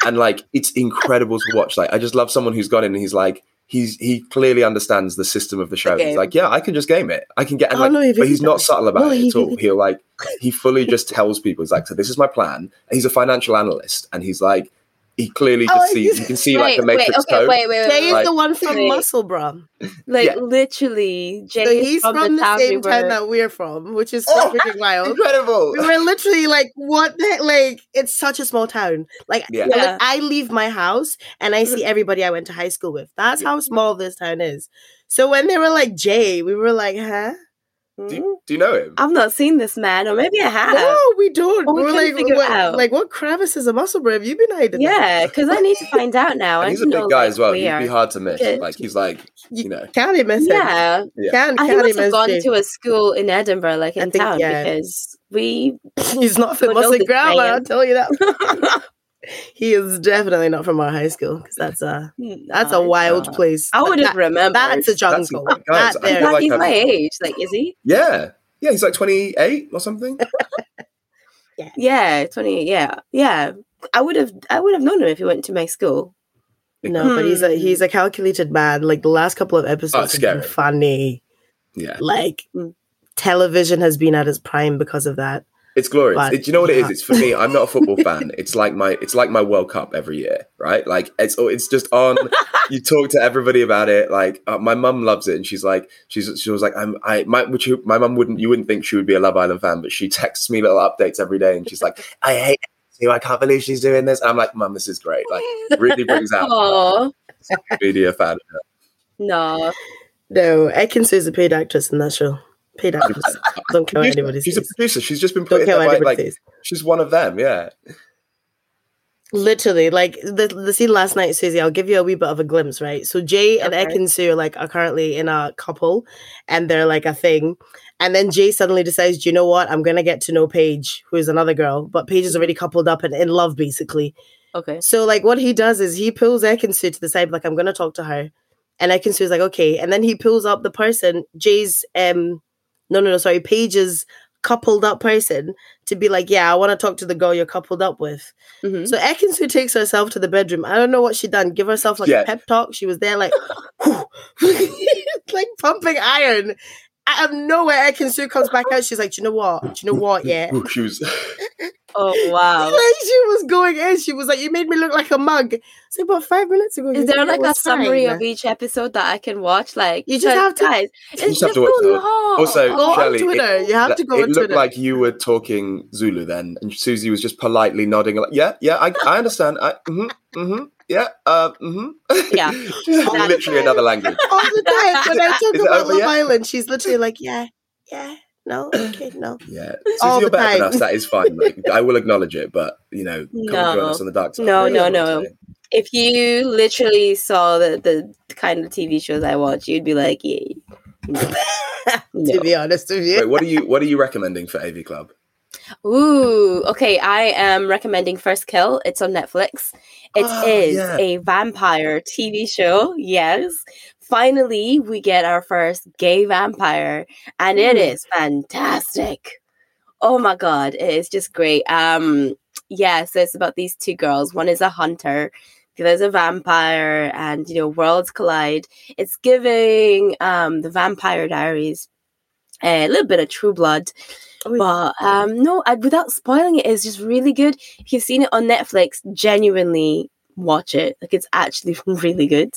and like, it's incredible to watch. Like, I just love someone who's gone in and he's like, he clearly understands the system of the show. He's like, yeah, I can just game it. I can get, but he's not subtle about it at all. He'll like, he fully just tells people, he's like, so this is my plan. And he's a financial analyst, and he's like, he clearly just sees. You can see like the Matrix code. Jay is the one from Muscle, bro. Like literally, Jay. So he's from the same town that we're from, which is so freaking wild. Incredible. We were literally like, what the heck? Like, it's such a small town. Like, I leave my house and I see everybody I went to high school with. That's how small this town is. So when they were like Jay, we were like, huh? Do you know him? I've not seen this man, or maybe I have. No, we don't. We're like, what crevice is a Muscle, bro? Have you been hiding? Yeah, because I need to find out now. And he's a big guy as well. He'd be hard to miss. Like, he's like, you know. Can he miss him? Yeah. He must have gone to a school in Edinburgh, like in town, because he's not from Muscle Grammar, I'll tell you that. He is definitely not from our high school, because that's a wild place. I would have remembered. That's a jungle. Guys, he's my age. Like, is he? Yeah. He's like 28 or something. Yeah, 28. Yeah. I would have known him if he went to my school. No, but he's a calculated man. Like the last couple of episodes have been funny. Yeah, like television has been at its prime because of that. It's glorious. Do you know what it is? It's for me. I'm not a football fan. It's like my World Cup every year, right? Like it's just on. You talk to everybody about it. Like my mum loves it, and she was like, my mum wouldn't. You wouldn't think she would be a Love Island fan, but she texts me little updates every day, and she's like, I hate you. I can't believe she's doing this. And I'm like, Mum, this is great. Like, it really brings out media fan. No, Ekansu is a paid actress in that show. Paid actress. Don't care what anybody says. She's a producer. She's just been put in there like she's one of them. Yeah, literally. Like the scene last night, Susie. I'll give you a wee bit of a glimpse, right? So Jay and Ekansu are currently in a couple, and they're like a thing. And then Jay suddenly decides, do you know what? I'm gonna get to know Paige, who is another girl, but Paige is already coupled up and in love, basically. Okay. So like, what he does is he pulls Ekansu to the side, like I'm gonna talk to her. And Ekansu is like, okay. And then he pulls up the person, Jay's, Paige's coupled up person to be like, yeah, I want to talk to the girl you're coupled up with. Mm-hmm. So Ekansu takes herself to the bedroom. I don't know what she done. Give herself a pep talk. She was there like, like pumping iron. Out of nowhere, Ekansu comes back out. She's like, do you know what? Yeah. She was... Oh, wow. Like, she was going in. She was like, you made me look like a mug. It's like, about 5 minutes ago. Is there like a summary of each episode that I can watch? Like, you just have to... Guys, it's just so long. Also, go Shirley, on Twitter. You have to go on Twitter. It looked like you were talking Zulu then, and Susie was just politely nodding like, yeah, I understand. Yeah. Literally another language. All the time when I talk about Love Island, she's literally like, yeah. No, okay, no. Yeah. So you're better than us, that is fine. Like, I will acknowledge it, but, you know, come join us on the dark side. No. If you literally saw the kind of TV shows I watch, you'd be like, yeah. No. To be honest with you. Wait, what are you recommending for AV Club? Ooh, okay. I am recommending First Kill. It's on Netflix. It is a vampire TV show. Yes. Finally, we get our first gay vampire, and it is fantastic. Oh my God, it is just great. So it's about these two girls. One is a hunter, the other is a vampire, and worlds collide. It's giving the Vampire Diaries a little bit of True Blood. But without spoiling it, it's just really good. If you've seen it on Netflix, genuinely watch it. Like, it's actually really good.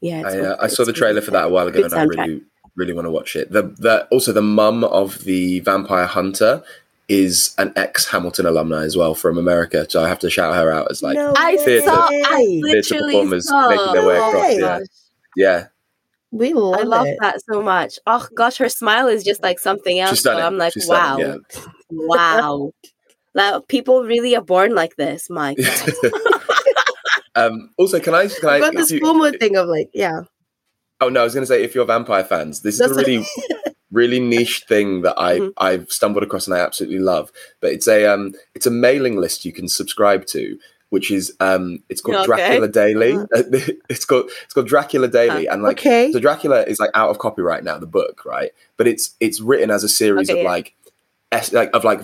Yeah, I saw the trailer for that a while ago, and soundtrack. I really, really want to watch it. The mum of the vampire hunter is an ex-Hamilton alumni as well from America, so I have to shout her out as like theatre performers making their way across. Yeah. We love I love that so much. Oh gosh, her smile is just like something else. So I'm like, wow. Like, people really are born like this, Mike. Also, can I got this formal thing of like, yeah. Oh no, I was going to say, if you're vampire fans, that's a really, really niche thing that I've stumbled across and I absolutely love. But it's a mailing list you can subscribe to, which is it's called Dracula Daily. It's called Dracula Daily, and like so Dracula is like out of copyright now, the book, right? But it's written as a series of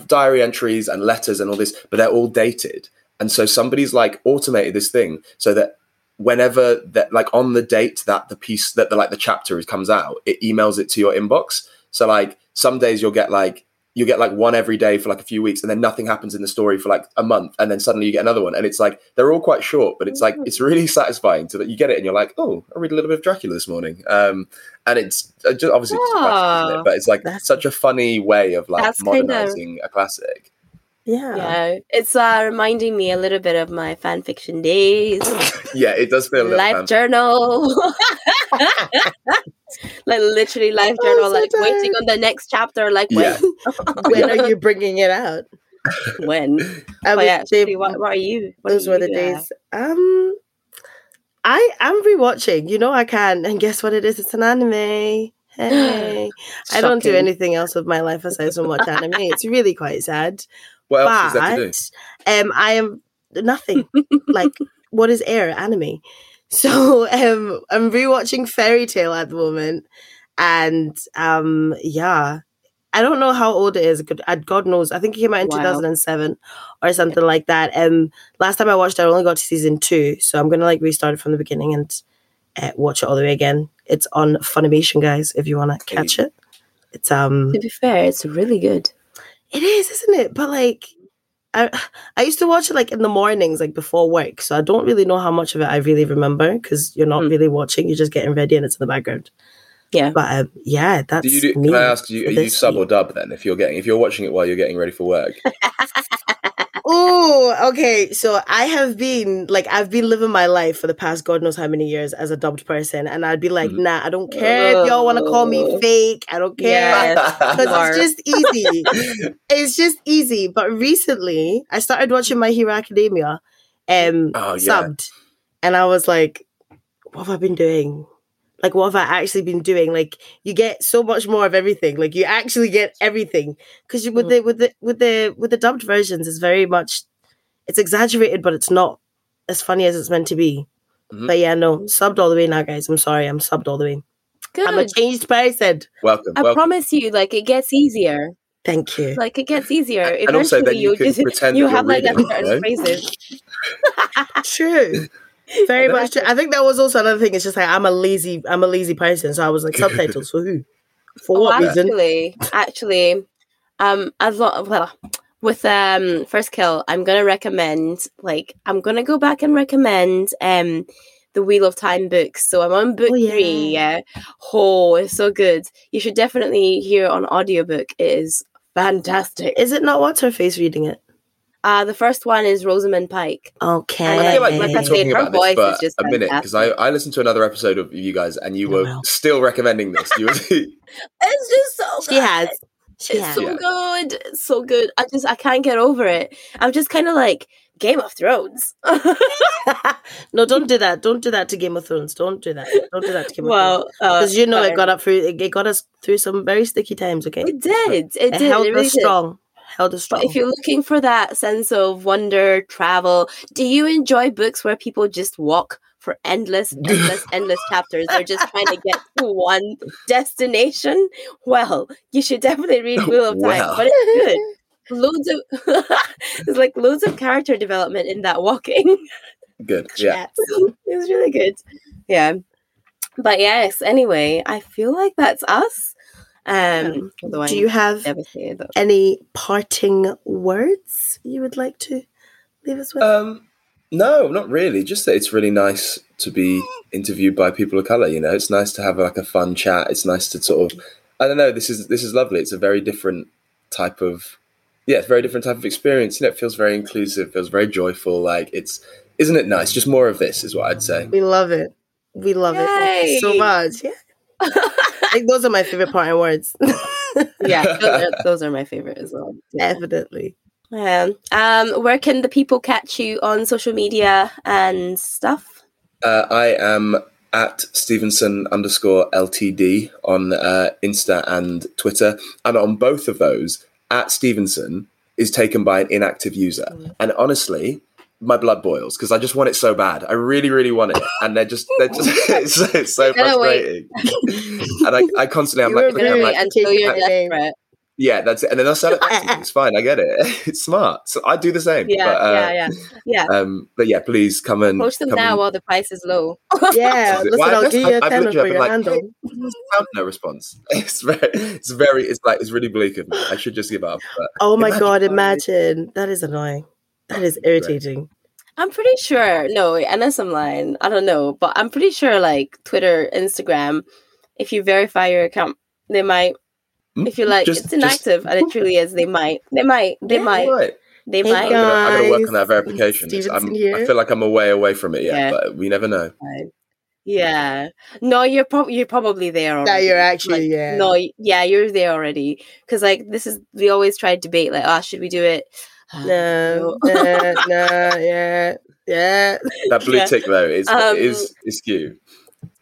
diary entries and letters and all this, but they're all dated, and so somebody's like automated this thing so that whenever that like on the date that the piece that the chapter comes out, it emails it to your inbox. So like some days you'll get one every day for like a few weeks, and then nothing happens in the story for like a month, and then suddenly you get another one, and it's like they're all quite short, but it's like it's really satisfying so that you get it and you're like, oh, I read a little bit of Dracula this morning, and it's just obviously just classic, isn't it? But it's like such a funny way of like modernizing a classic. Yeah, it's reminding me a little bit of my fan fiction days. Yeah, it does feel a little life journal. Like literally life journal, so like tired. Waiting on the next chapter, like when are you bringing it out? When? What are you? Those were the days. I am rewatching. I can, and guess what it is? It's an anime. Hey. I don't do anything else with my life aside from watch anime. It's really quite sad. What else is there to do? I am nothing. Like, what is air? Anime. So I'm rewatching Fairy Tail at the moment, and I don't know how old it is. God knows. I think it came out in 2007 or something like that. Last time I watched it, I only got to season 2, so I'm gonna like restart it from the beginning and watch it all the way again. It's on Funimation, guys. If you want to catch it, it's to be fair, it's really good. It is, isn't it? But like. I used to watch it like in the mornings, like before work. So I don't really know how much of it I really remember, because you're not really watching; you're just getting ready, and it's in the background. Yeah, but that's. Can I ask you? Are you sub or dub then? If you're watching it while you're getting ready for work. Oh, okay. So I have been like, I've been living my life for the past God knows how many years as a dubbed person, and I'd be like, nah, I don't care if y'all want to call me fake. I don't care, because it's just easy. But recently, I started watching My Hero Academia, subbed, and I was like, what have I been doing? Like, what have I actually been doing? Like, you get so much more of everything. Like, you actually get everything, because with the dubbed versions, it's very much, it's exaggerated, but it's not as funny as it's meant to be. Mm-hmm. But yeah, no, subbed all the way now, guys. I'm sorry, I'm subbed all the way. Good. I'm a changed person. Welcome. I promise you, like, it gets easier. Thank you. Like, it gets easier. And eventually, also then you can pretend you have like reading, a certain phrases. True. Very much true. I think that was also another thing. It's just like I'm a lazy person. So I was like, subtitles for who? For what reason? Actually, with First Kill, I'm gonna go back and recommend the Wheel of Time books. So I'm on book 3. Yeah. Oh, it's so good. You should definitely hear it on audiobook. It is fantastic. Is it not what's her face reading it? The first one is Rosamund Pike. Okay. I feel like we've been talking about this for a minute, because I listened to another episode of you guys and you were still recommending this. It's just so good. She has. So good. I can't get over it. I'm just kind of like, Game of Thrones. No, don't do that. Don't do that to Game of Thrones. Don't do that to Game of Thrones. Because it got up through. It got us through some very sticky times. Okay, it did. It held us really strong. But if you're looking for that sense of wonder, travel, do you enjoy books where people just walk for endless chapters? They're just trying to get to one destination. Well, you should definitely read Wheel of Time, but it's good. There's like loads of character development in that walking. Good, yeah. It was really good. Yeah. But yes, anyway, I feel like that's us. Do you have any parting words you would like to leave us with? No, not really. Just that it's really nice to be interviewed by people of colour, you know. It's nice to have like a fun chat. It's nice to sort of, I don't know, this is lovely. It's a very different type of experience. You know, it feels very inclusive, feels very joyful. Like isn't it nice? Just more of this is what I'd say. We love it. We love it. Thank you so much. Yeah. Like, those are my favorite parting words. Yeah, those are my favorite as well. Yeah. Evidently. Yeah. Where can the people catch you on social media and stuff? I am at Stevenson_LTD on Insta and Twitter. And on both of those, at Stevenson is taken by an inactive user. Mm. And honestly, my blood boils because I just want it so bad. I really, really want it, and they're just it's so frustrating. And I constantly, I'm like until you're desperate. Yeah, that's it. And then I'll sell it back to you. It's fine. I get it. It's smart. So I do the same. Yeah, but, yeah. But yeah, please come and post them now while the price is low. Yeah, listen, I'll give you a tenner for your handle. No response. It's really bleak of me. I should just give up. But oh my God! Imagine that is annoying. That is irritating. I'm pretty sure. No, unless I'm lying. I don't know. But I'm pretty sure like Twitter, Instagram, if you verify your account, they might. If you're like, it's inactive. And it truly is. They might. I'm going to work on that verification. I feel like I'm a way away from it yet, but we never know. Right. Yeah. No, you're probably there already. No, you're actually, like, yeah. No, yeah, you're there already. Because like we always try to debate like, should we do it? No. That blue tick though is skew.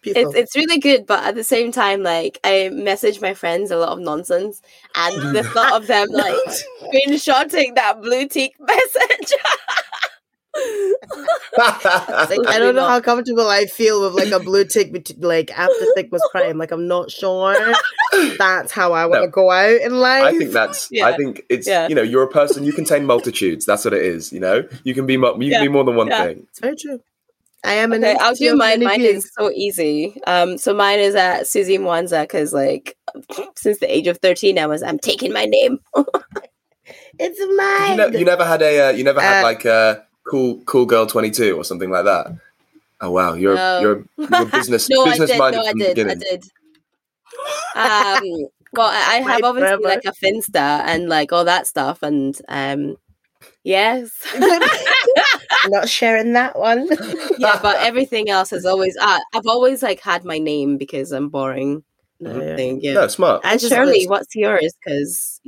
It's really good, but at the same time, like I message my friends a lot of nonsense, and the thought of them like screenshotting that blue tick message. Like, I don't know how comfortable I feel with like a blue tick, like after Sigma's prime. Like I'm not sure that's how I want to go out in life. I think it's you know, you're a person. You contain multitudes. That's what it is. You know, you can be be more than one thing. It's very true. I am an. I'll do mine. Mine is so easy. So mine is at Susie Mwanza because like since the age of 13, I'm taking my name. It's mine. You never had Cool girl 22 or something like that. Oh wow, you're a business. No, business I did. Well, I have obviously forever. Like a Finsta and like all that stuff, and yes, not sharing that one. Yeah, but everything else is always. I've always like had my name because I'm boring. No, smart. And Shirley, what's yours? Because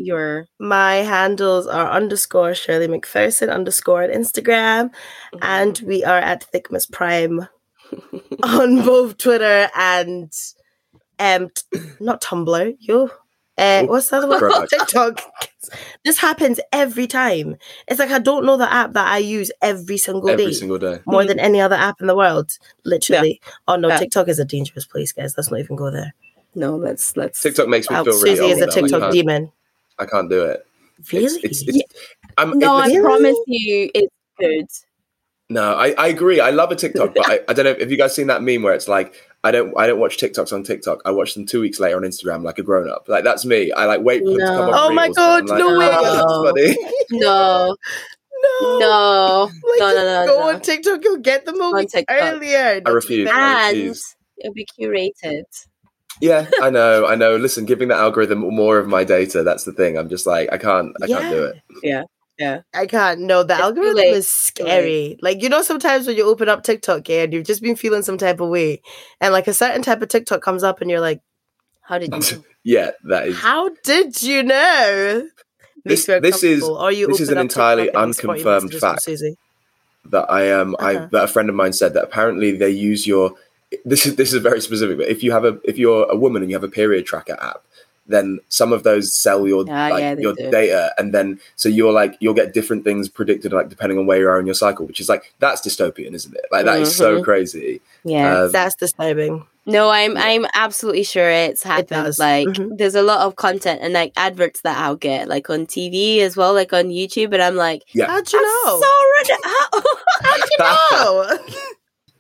my handles are _ Shirley McPherson _ on Instagram, and we are at Thickmas Prime on both Twitter and not Tumblr. What's the other one? TikTok. This happens every time. It's like I don't know the app that I use every single day. More than any other app in the world, literally. Yeah. Oh no, yeah. TikTok is a dangerous place, guys. Let's not even go there. No, let's. TikTok makes me feel really old. Susie is a TikTok demon. I can't do it. Really? I promise you, it's good. No, I agree. I love a TikTok, but I don't know if you guys seen that meme where it's like, I don't watch TikToks on TikTok. I watch them 2 weeks later on Instagram like a grown-up. Like, that's me. I like wait for them to come up. Oh my God, like, no way. Oh, that's funny. No. Go on TikTok, you'll get them all earlier. I refuse. It'll be curated. Yeah, I know. Listen, giving the algorithm more of my data, that's the thing. I'm just like, I can't do it. Yeah. I can't. No, the algorithm is scary. Like, you know, sometimes when you open up TikTok, yeah, and you've just been feeling some type of way, and like a certain type of TikTok comes up, and you're like, "How did you?" Know? Yeah, that is. How did you know? This is an entirely unconfirmed fact that I am. That a friend of mine said that apparently they use your. This is very specific, but if you're a woman and you have a period tracker app, then some of those sell your data, and then so you're like you'll get different things predicted like depending on where you are in your cycle, which is like that's dystopian, isn't it? Like that is so crazy. Yeah, that's disturbing. No, I'm absolutely sure it's happened. It like there's a lot of content and like adverts that I'll get like on TV as well, like on YouTube, and I'm like, how'd you know? How'd you know?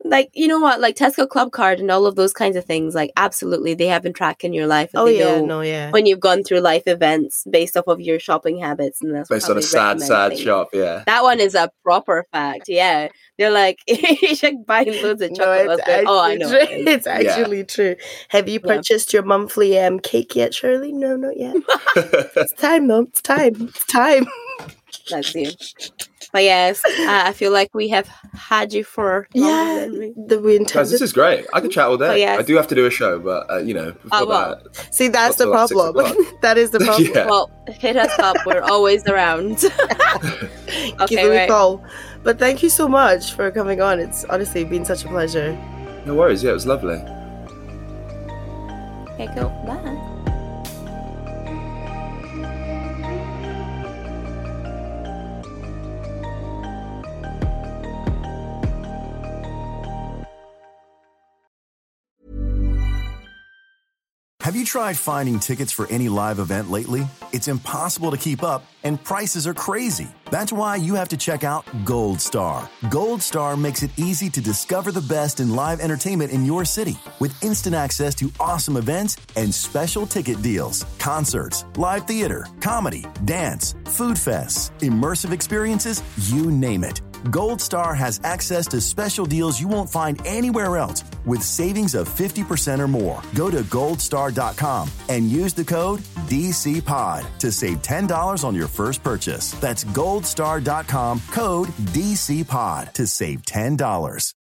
Like, you know what, like Tesco Club Card and all of those kinds of things, like absolutely, they have been tracking your life. And when you've gone through life events based off of your shopping habits. And that's based on a sad shop, yeah. That one is a proper fact, yeah. They're like, you should buy loads of chocolate. No, I know. It's actually true. Have you purchased your monthly cake yet, Shirley? No, not yet. It's time, though. It's time. That's you. But yes, I feel like we have had you for this is great. I can chat all day. Oh, yes. I do have to do a show, but that. See, that's the problem. That is the problem. Yeah. Well, hit us up. We're always around. Give me a call. But thank you so much for coming on. It's honestly been such a pleasure. No worries. Yeah, it was lovely. Okay, cool. Bye. Have you tried finding tickets for any live event lately? It's impossible to keep up, and prices are crazy. That's why you have to check out Goldstar. Goldstar makes it easy to discover the best in live entertainment in your city with instant access to awesome events and special ticket deals, concerts, live theater, comedy, dance, food fests, immersive experiences, you name it. Goldstar has access to special deals you won't find anywhere else with savings of 50% or more. Go to goldstar.com and use the code DCPOD to save $10 on your first purchase. That's goldstar.com, code DCPOD to save $10.